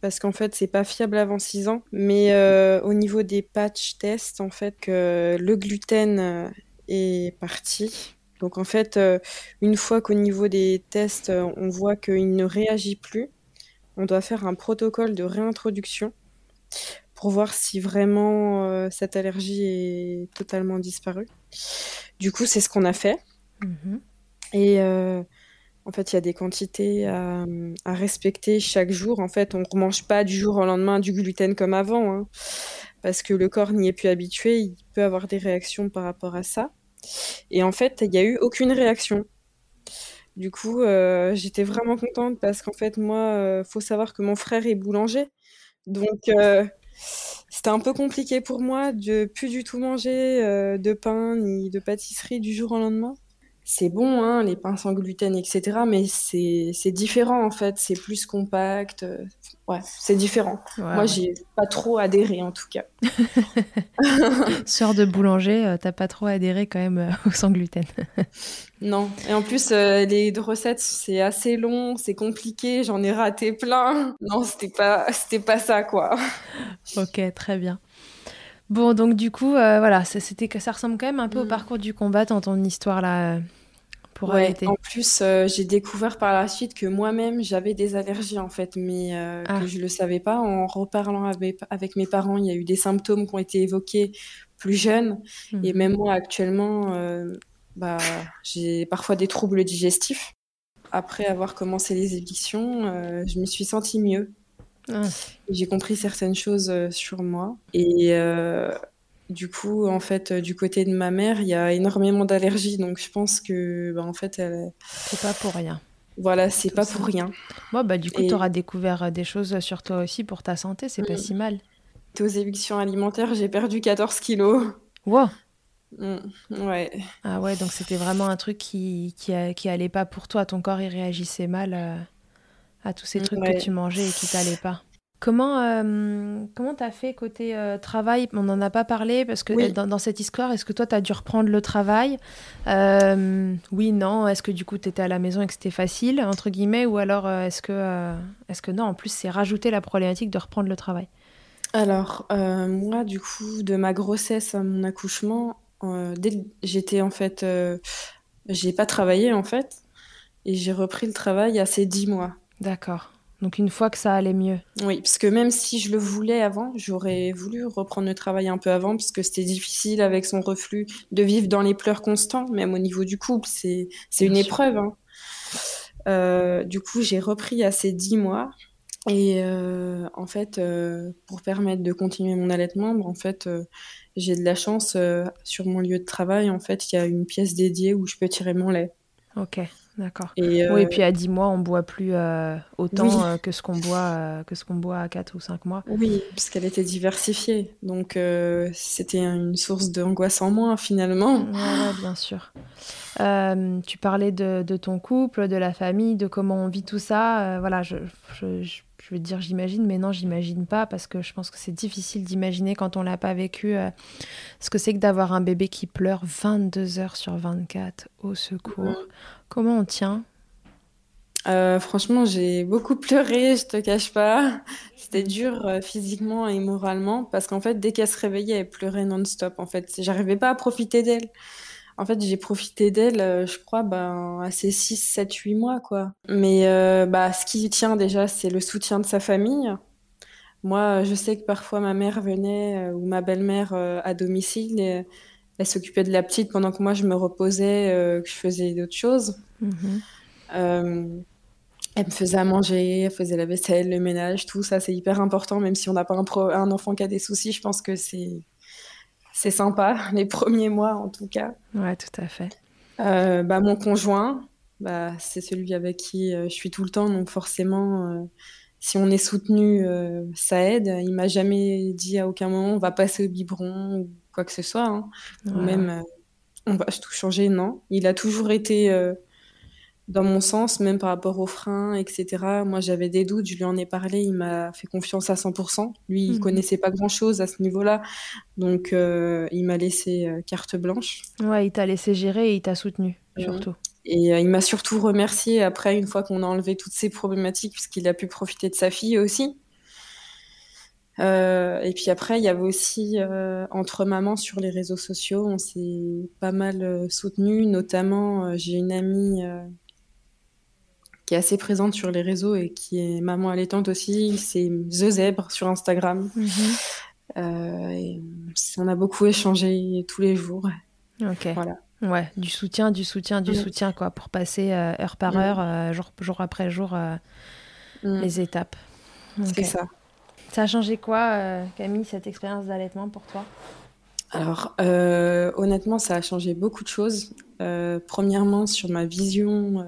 parce qu'en fait, c'est pas fiable avant 6 ans. Mais au niveau des patch tests, en fait, que le gluten est parti. Donc en fait, une fois qu'au niveau des tests, on voit qu'il ne réagit plus, on doit faire un protocole de réintroduction pour voir si vraiment cette allergie est totalement disparue. Du coup, c'est ce qu'on a fait. Mmh. Et en fait, il y a des quantités à respecter chaque jour. En fait, on ne mange pas du jour au lendemain du gluten comme avant, hein, parce que le corps n'y est plus habitué. Il peut avoir des réactions par rapport à ça. Et en fait, il n'y a eu aucune réaction. Du coup, j'étais vraiment contente parce qu'en fait, moi, faut savoir que mon frère est boulanger. Donc, C'était un peu compliqué pour moi de plus du tout manger de pain ni de pâtisserie du jour au lendemain. C'est bon, hein, les pains sans gluten, etc. Mais c'est différent, en fait. C'est plus compact. Ouais, c'est différent. Ouais, moi, j'ai pas trop adhéré, en tout cas. Sœur de boulanger, t'as pas trop adhéré, quand même, au sans gluten. Non. Et en plus, les recettes, c'est assez long, c'est compliqué. J'en ai raté plein. Non, c'était pas ça, quoi. Ok, très bien. Bon, donc du coup, voilà, ça ressemble quand même un peu au parcours du combattant, ton histoire là, pour arrêter. En plus, j'ai découvert par la suite que moi-même, j'avais des allergies en fait, mais que je ne le savais pas. En reparlant avec mes parents, il y a eu des symptômes qui ont été évoqués plus jeunes. Et même moi, actuellement, j'ai parfois des troubles digestifs. Après avoir commencé les évictions, je me suis sentie mieux. J'ai compris certaines choses sur moi et du coup en fait du côté de ma mère il y a énormément d'allergies, donc je pense que en fait elle... c'est pas pour rien, voilà, c'est tout pas ça. Pour rien bon, du coup t'auras découvert des choses sur toi aussi pour ta santé, c'est pas si mal. Aux évictions alimentaires, j'ai perdu 14 kilos. Wow. Ouais. Ah ouais, donc c'était vraiment un truc qui allait pas pour toi, ton corps il réagissait mal à tous ces trucs que tu mangeais et qui t'allaient pas. Comment t'as fait côté travail ? On n'en a pas parlé parce que dans cette histoire, est-ce que toi, t'as dû reprendre le travail ? Oui, non. Est-ce que du coup, t'étais à la maison et que c'était facile, entre guillemets ? Ou alors, est-ce que non ? En plus, c'est rajouter la problématique de reprendre le travail. Alors, moi, du coup, de ma grossesse à mon accouchement, j'étais en fait... j'ai pas travaillé, en fait. Et j'ai repris le travail à ces 10 mois. D'accord. Donc une fois que ça allait mieux. Oui, parce que même si je le voulais avant, j'aurais voulu reprendre le travail un peu avant, parce que c'était difficile avec son reflux de vivre dans les pleurs constants, même au niveau du couple, c'est une épreuve. Hein. Du coup, j'ai repris à ces 10 mois. Et en fait, pour permettre de continuer mon allaitement, en fait, j'ai de la chance, sur mon lieu de travail, en fait, il y a une pièce dédiée où je peux tirer mon lait. Ok. D'accord. Et oui, et puis à 10 mois, on ne boit plus autant que ce qu'on boit à 4 ou 5 mois. Oui, parce qu'elle était diversifiée. Donc, c'était une source d'angoisse en moins, finalement. Voilà, bien sûr. Tu parlais de ton couple, de la famille, de comment on vit tout ça. Voilà, je veux dire j'imagine, mais non, j'imagine pas, parce que je pense que c'est difficile d'imaginer quand on l'a pas vécu ce que c'est que d'avoir un bébé qui pleure 22 heures sur 24. Au secours. Comment on tient ? Franchement, j'ai beaucoup pleuré, je te cache pas. C'était dur physiquement et moralement, parce qu'en fait, dès qu'elle se réveillait, elle pleurait non-stop. En fait, j'arrivais pas à profiter d'elle. En fait, j'ai profité d'elle, je crois, à ses 6, 7, 8 mois, quoi. Mais ce qui tient, déjà, c'est le soutien de sa famille. Moi, je sais que parfois, ma mère venait, ou ma belle-mère à domicile, et elle s'occupait de la petite pendant que moi, je me reposais, que je faisais d'autres choses. Elle me faisait à manger, elle faisait la vaisselle, le ménage, tout ça, c'est hyper important. Même si on n'a pas un enfant qui a des soucis, je pense que c'est sympa, les premiers mois en tout cas. Ouais, tout à fait. Mon conjoint, c'est celui avec qui je suis tout le temps, donc forcément, si on est soutenu, ça aide. Il m'a jamais dit à aucun moment on va passer au biberon ou quoi que ce soit, hein. Voilà. Ou même on va tout changer, non. Il a toujours été dans mon sens, même par rapport aux freins, etc. Moi, j'avais des doutes, je lui en ai parlé, il m'a fait confiance à 100%. Lui, il connaissait pas grand-chose à ce niveau-là, donc il m'a laissé carte blanche. Ouais, il t'a laissé gérer et il t'a soutenu, surtout. Et il m'a surtout remercié après, une fois qu'on a enlevé toutes ces problématiques, puisqu'il a pu profiter de sa fille aussi. Et puis après, il y avait aussi entre mamans sur les réseaux sociaux, on s'est pas mal soutenus, notamment j'ai une amie... qui est assez présente sur les réseaux et qui est maman allaitante aussi, c'est The Zèbre sur Instagram. Et on a beaucoup échangé tous les jours. Ok. Voilà. Ouais, du soutien, quoi, pour passer heure par heure, jour après jour, les étapes. Okay. C'est ça. Ça a changé quoi, Camille, cette expérience d'allaitement pour toi ? Alors, honnêtement, ça a changé beaucoup de choses. Premièrement, sur ma vision...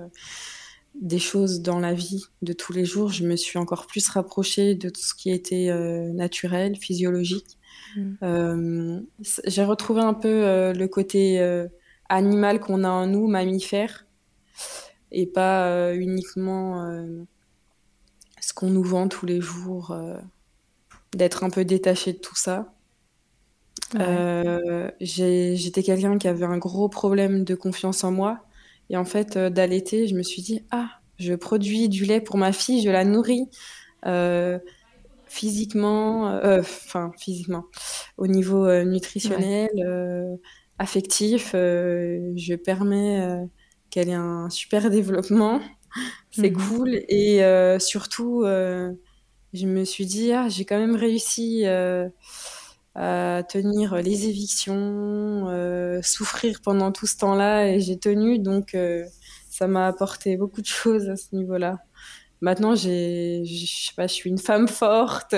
des choses dans la vie de tous les jours, je me suis encore plus rapprochée de tout ce qui était naturel, physiologique. J'ai retrouvé un peu le côté animal qu'on a en nous, mammifère, et pas uniquement ce qu'on nous vend tous les jours, d'être un peu détachée de tout ça. Ouais. J'étais quelqu'un qui avait un gros problème de confiance en moi. Et en fait, d'allaiter, je me suis dit, ah, je produis du lait pour ma fille, je la nourris physiquement, au niveau nutritionnel, ouais. Affectif, je permets qu'elle ait un super développement, c'est cool. Et surtout, je me suis dit, ah, j'ai quand même réussi à tenir les évictions, souffrir pendant tout ce temps-là, et j'ai tenu, donc ça m'a apporté beaucoup de choses à ce niveau-là. Maintenant, je suis une femme forte,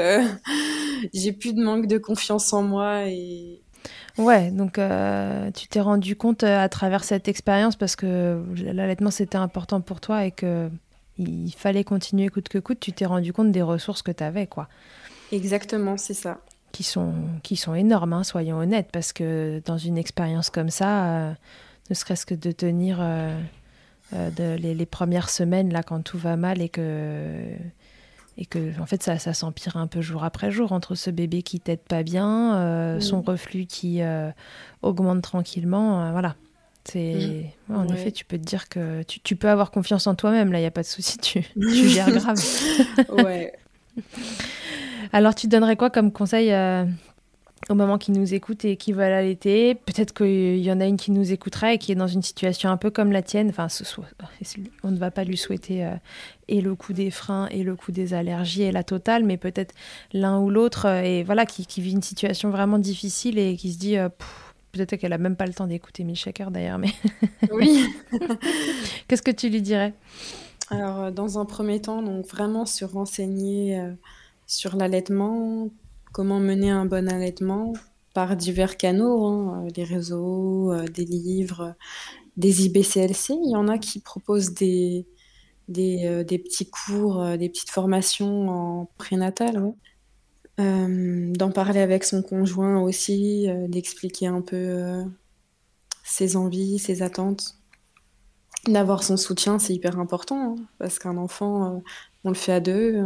j'ai plus de manque de confiance en moi. Et... Ouais, donc tu t'es rendu compte à travers cette expérience, parce que l'allaitement c'était important pour toi et qu'il fallait continuer coûte que coûte, tu t'es rendu compte des ressources que tu avais, quoi. Exactement, c'est ça. Qui sont énormes, hein, soyons honnêtes, parce que dans une expérience comme ça, ne serait-ce que de tenir les premières semaines, là, quand tout va mal et que en fait, ça s'empire un peu jour après jour, entre ce bébé qui t'aide pas bien, son reflux qui augmente tranquillement, voilà. C'est... Ouais, en effet, tu peux te dire que tu peux avoir confiance en toi-même, là, il n'y a pas de souci, tu gères grave. Ouais. Alors, tu donnerais quoi comme conseil aux mamans qui nous écoutent et qui veulent allaiter ? Peut-être qu'il y en a une qui nous écoutera et qui est dans une situation un peu comme la tienne. Enfin, on ne va pas lui souhaiter et le coup des freins et le coup des allergies et la totale, mais peut-être l'un ou l'autre, et voilà, qui vit une situation vraiment difficile et qui se dit... peut-être qu'elle n'a même pas le temps d'écouter Milkshakeurs d'ailleurs, mais... Oui. Qu'est-ce que tu lui dirais ? Alors, dans un premier temps, donc, vraiment se renseigner... sur l'allaitement, comment mener un bon allaitement par divers canaux, hein, des réseaux, des livres, des IBCLC. Il y en a qui proposent des petits cours, des petites formations en prénatal. Ouais. D'en parler avec son conjoint aussi, d'expliquer un peu ses envies, ses attentes. D'avoir son soutien, c'est hyper important, hein, parce qu'un enfant, on le fait à deux...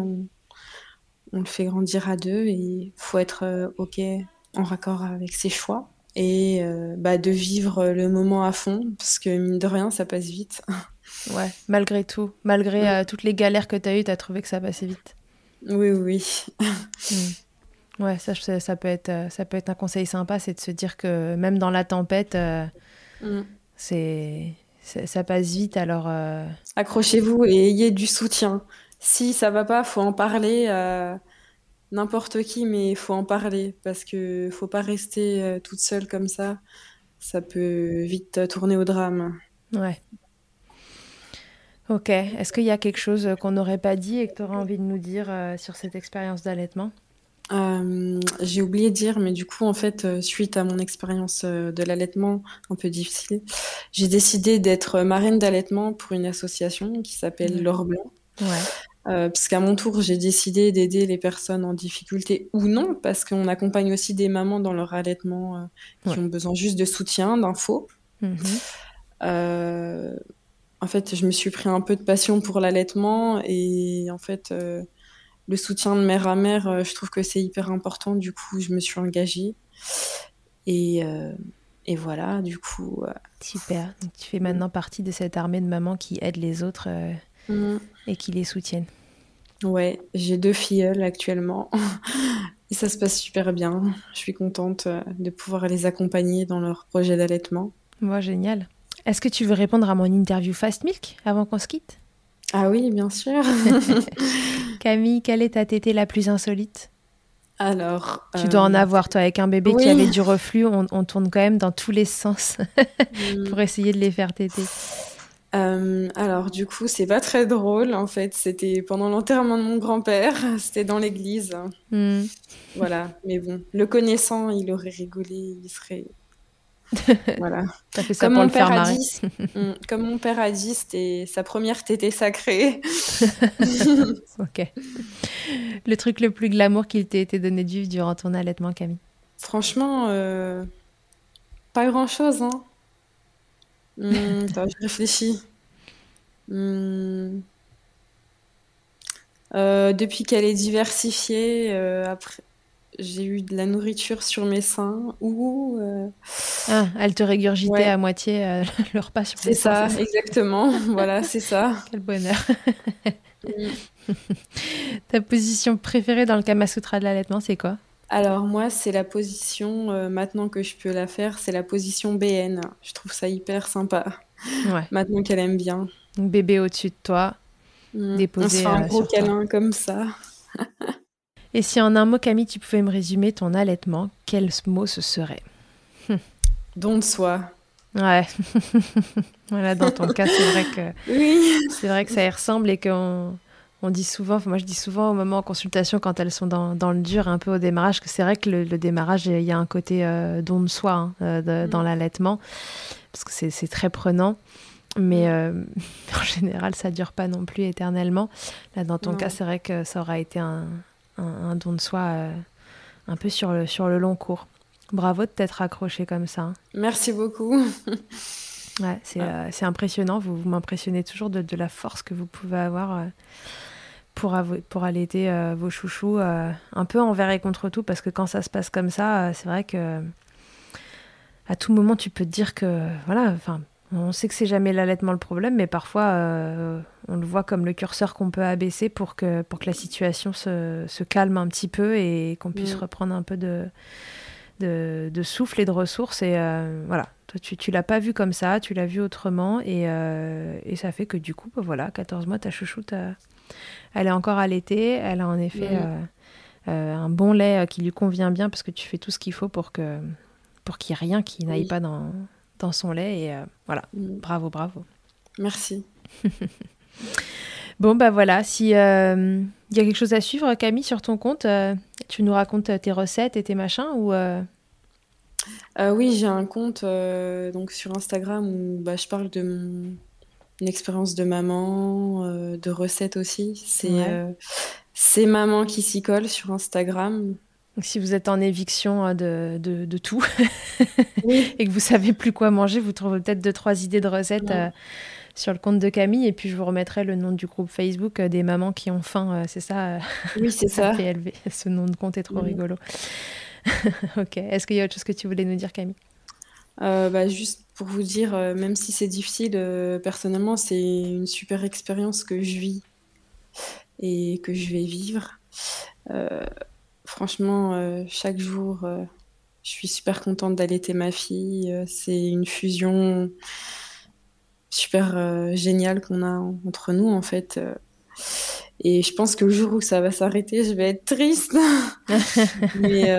On le fait grandir à deux et il faut être OK, en raccord avec ses choix. Et de vivre le moment à fond, parce que mine de rien, ça passe vite. Ouais, malgré tout. Malgré toutes les galères que tu as eues, tu as trouvé que ça passait vite. Oui. Ouais, ça peut être un conseil sympa, c'est de se dire que même dans la tempête, ça passe vite. Alors accrochez-vous et ayez du soutien. Si ça va pas, faut en parler à n'importe qui, mais faut en parler parce que faut pas rester toute seule comme ça. Ça peut vite tourner au drame. Ouais. Ok. Est-ce qu'il y a quelque chose qu'on n'aurait pas dit et que tu aurais envie de nous dire sur cette expérience d'allaitement ? J'ai oublié de dire, mais du coup, en fait, suite à mon expérience de l'allaitement un peu difficile, j'ai décidé d'être marraine d'allaitement pour une association qui s'appelle L'Or blanc. Ouais. Parce qu'à mon tour, j'ai décidé d'aider les personnes en difficulté ou non, parce qu'on accompagne aussi des mamans dans leur allaitement qui ont besoin juste de soutien, d'infos. En fait, je me suis pris un peu de passion pour l'allaitement et en fait, le soutien de mère à mère, je trouve que c'est hyper important. Du coup, je me suis engagée et voilà, du coup... Super, donc tu fais maintenant partie de cette armée de mamans qui aident les autres... et qui les soutiennent. Ouais, j'ai 2 filleules actuellement et ça se passe super bien. Je suis contente de pouvoir les accompagner dans leur projet d'allaitement. Moi, génial. Est-ce que tu veux répondre à mon interview Fast Milk avant qu'on se quitte ? Ah oui, bien sûr. Camille, quelle est ta tétée la plus insolite ? Alors, tu dois en avoir, toi, avec un bébé qui avait du reflux, on tourne quand même dans tous les sens pour essayer de les faire téter. Alors du coup c'est pas très drôle en fait, c'était pendant l'enterrement de mon grand-père, c'était dans l'église. Voilà, mais bon, le connaissant il aurait rigolé, il serait Voilà. T'as fait ça comme pour le faire marrer. Comme mon père a dit, c'était sa première tétée sacrée. Ok. Le truc le plus glamour qu'il t'ait été donné de vivre durant ton allaitement, Camille? Franchement, pas grand-chose. Hein. Attends, je réfléchis. Depuis qu'elle est diversifiée, après... j'ai eu de la nourriture sur mes seins ou... elle te régurgitait à moitié le repas sur mes seins. C'est ça, exactement. Voilà, c'est ça. Quel bonheur. Ta position préférée dans le Kama Sutra de l'allaitement, c'est quoi? Alors moi, c'est la position, maintenant que je peux la faire, c'est la position BN. Je trouve ça hyper sympa. Ouais. Maintenant qu'elle aime bien. Donc, bébé au-dessus de toi, déposé sur toi. On se fait un gros câlin comme ça. Et si en un mot, Camille, tu pouvais me résumer ton allaitement, quel mot ce serait? Don de soi. Ouais. Voilà, dans ton cas, c'est vrai que c'est vrai que ça y ressemble et qu'on dit souvent, moi je dis souvent au moment en consultation quand elles sont dans le dur, un peu au démarrage, que c'est vrai que le démarrage, il y a un côté don de soi dans l'allaitement, parce que c'est très prenant. Mais en général, ça dure pas non plus éternellement. Là, dans ton cas, c'est vrai que ça aura été un don de soi un peu sur le long cours. Bravo de t'être accrochée comme ça. Hein. Merci beaucoup. Ouais, c'est impressionnant. Vous m'impressionnez toujours de la force que vous pouvez avoir pour allaiter vos chouchous un peu envers et contre tout, parce que quand ça se passe comme ça, c'est vrai que à tout moment, tu peux te dire que... voilà, enfin, on sait que c'est jamais l'allaitement le problème, mais parfois, on le voit comme le curseur qu'on peut abaisser pour que la situation se calme un petit peu et qu'on puisse reprendre un peu de souffle et de ressources. Et voilà, toi, tu l'as pas vu comme ça, tu l'as vu autrement. Et ça fait que du coup, bah, voilà, 14 mois, ta chouchoute, elle est encore allaitée. Elle a en effet un bon lait qui lui convient bien, parce que tu fais tout ce qu'il faut pour qu'il n'y ait rien qui n'aille pas dans son lait, et voilà, bravo. Merci. Bon, bah voilà, si y a quelque chose à suivre, Camille, sur ton compte, tu nous racontes tes recettes et tes machins, ou... Oui, j'ai un compte donc sur Instagram où je parle de mon expérience de maman, de recettes aussi. C'est Maman qui s'y colle sur Instagram. Donc, si vous êtes en éviction de tout et que vous savez plus quoi manger, vous trouverez peut-être 2-3 idées de recettes sur le compte de Camille. Et puis, je vous remettrai le nom du groupe Facebook des mamans qui ont faim. C'est ça? Oui, c'est ça. PLV. Ce nom de compte est trop rigolo. Ok. Est-ce qu'il y a autre chose que tu voulais nous dire, Camille? Juste pour vous dire, même si c'est difficile, personnellement, c'est une super expérience que je vis et que je vais vivre. Franchement, chaque jour, je suis super contente d'allaiter ma fille. C'est une fusion super géniale qu'on a entre nous, en fait. Et je pense que le jour où ça va s'arrêter, je vais être triste. Mais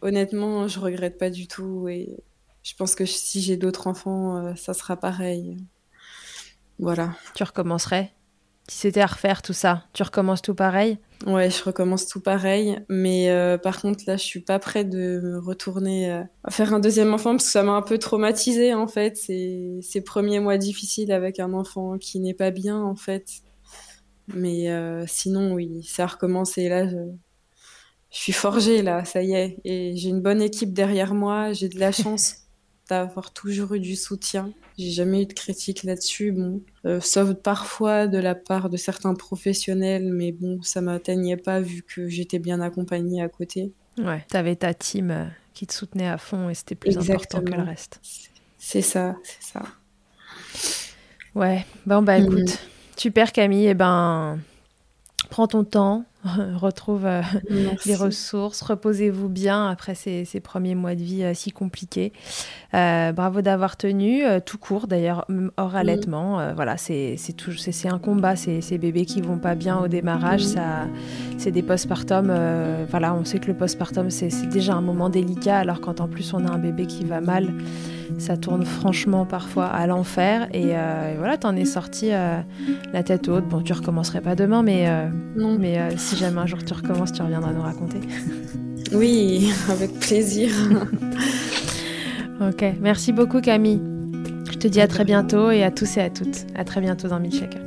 honnêtement, je ne regrette pas du tout. Et je pense que si j'ai d'autres enfants, ça sera pareil. Voilà. Tu recommencerais? Si c'était à refaire tout ça, tu recommences tout pareil? Ouais, je recommence tout pareil, mais par contre là, je suis pas prête de me retourner faire un deuxième enfant, parce que ça m'a un peu traumatisée, en fait, ces premiers mois difficiles avec un enfant qui n'est pas bien, en fait. Mais sinon, oui, ça a recommencé. Là, je suis forgée, là, ça y est, et j'ai une bonne équipe derrière moi, j'ai de la chance. D'avoir toujours eu du soutien. J'ai jamais eu de critique là-dessus, sauf parfois de la part de certains professionnels, mais bon, ça m'atteignait pas vu que j'étais bien accompagnée à côté. Ouais, t'avais ta team qui te soutenait à fond et c'était plus important que le reste. C'est ça. Ouais, bon bah écoute, super Camille, et prends ton temps, retrouve les ressources, reposez-vous bien après ces premiers mois de vie si compliqués. Bravo d'avoir tenu, tout court d'ailleurs, hors allaitement. Voilà, c'est un combat, ces bébés qui vont pas bien au démarrage, ça, c'est des postpartum. Voilà, on sait que le postpartum, c'est déjà un moment délicat, alors quand en plus on a un bébé qui va mal, ça tourne franchement parfois à l'enfer. Et voilà, t'en es sortie la tête haute. Bon, tu recommencerais pas demain, mais si jamais un jour tu recommences, tu reviendras nous raconter. Oui, avec plaisir. Ok, merci beaucoup Camille. Je te dis à très bientôt et à tous et à toutes. À très bientôt dans Milkshakeurs.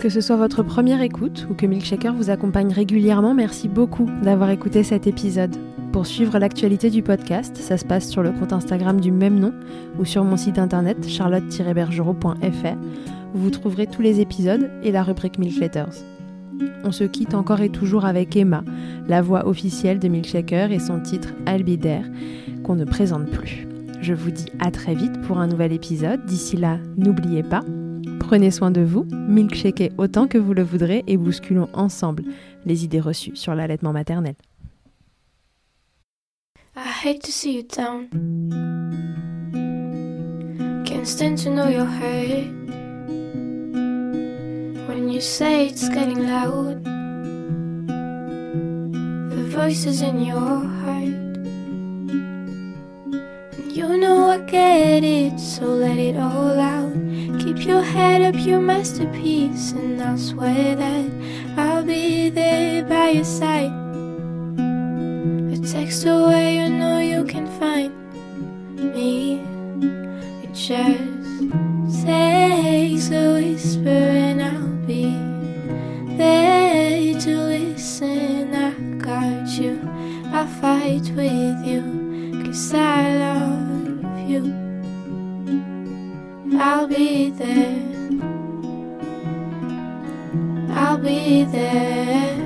Que ce soit votre première écoute ou que Milkshakeurs vous accompagne régulièrement, merci beaucoup d'avoir écouté cet épisode. Pour suivre l'actualité du podcast, ça se passe sur le compte Instagram du même nom ou sur mon site internet charlotte-bergerot.fr où vous trouverez tous les épisodes et la rubrique Milkshakeurs. On se quitte encore et toujours avec Emma, la voix officielle de Milkshakeurs et son titre I'll Be There, qu'on ne présente plus. Je vous dis à très vite pour un nouvel épisode. D'ici là, n'oubliez pas, prenez soin de vous, milkshakez autant que vous le voudrez et bousculons ensemble les idées reçues sur l'allaitement maternel. I hate to see you down. Can't stand to know your hurt. When you say it's getting loud, the voices in your heart. And you know I get it, so let it all out. Keep your head up, your masterpiece, and I'll swear that I'll be there by your side. A text away, you know you can find me. It just takes a whisper and I'll be there to listen. I got you, I'll fight with you, 'cause I love you. I'll be there, I'll be there.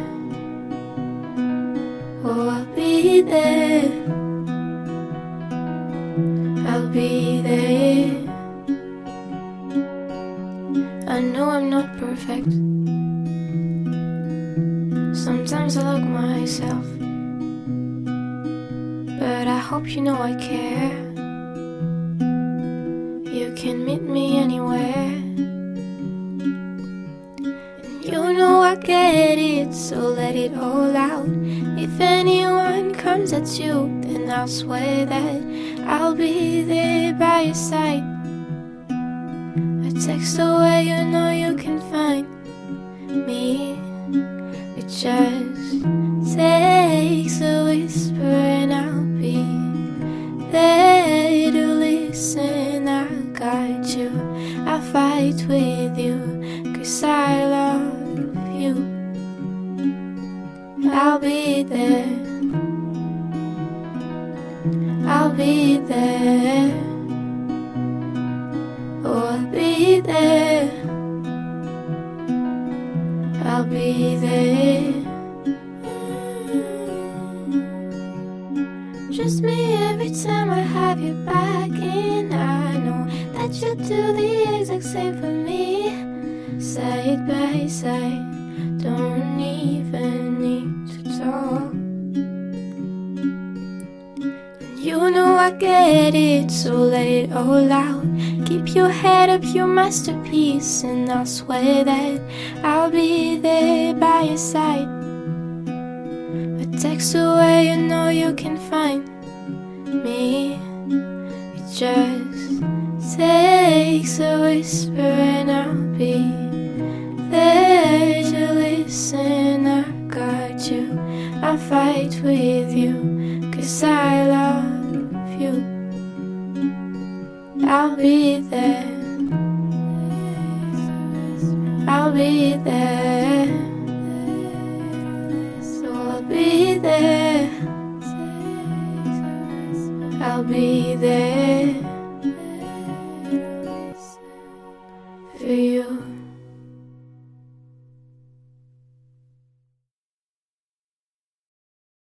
Oh, I'll be there, I'll be there. I know I'm not perfect. Sometimes I look myself, but I hope you know I care. You can meet me anywhere, and you know I get it, so let it all out. If anyone comes at you, then I'll swear that I'll be there by your side. Text away, you know you can find me. It just takes a whisper and I'll be there to listen. I got you, I'll fight with you, 'cause I love you. I'll be there, I'll be there. Oh, I'll be there, I'll be there. Trust me every time I have you back, and I know that you'll do the exact same for me. Side by side, don't even need to talk. You know I get it, so let it all out. Keep your head up, your masterpiece, and I'll swear that I'll be there by your side. A text away, you know you can find me. It just takes a whisper and I'll be there to listen. I got you, I'll fight with you, 'cause I love you. I'll be there, I'll be there. So I'll be there, I'll be there.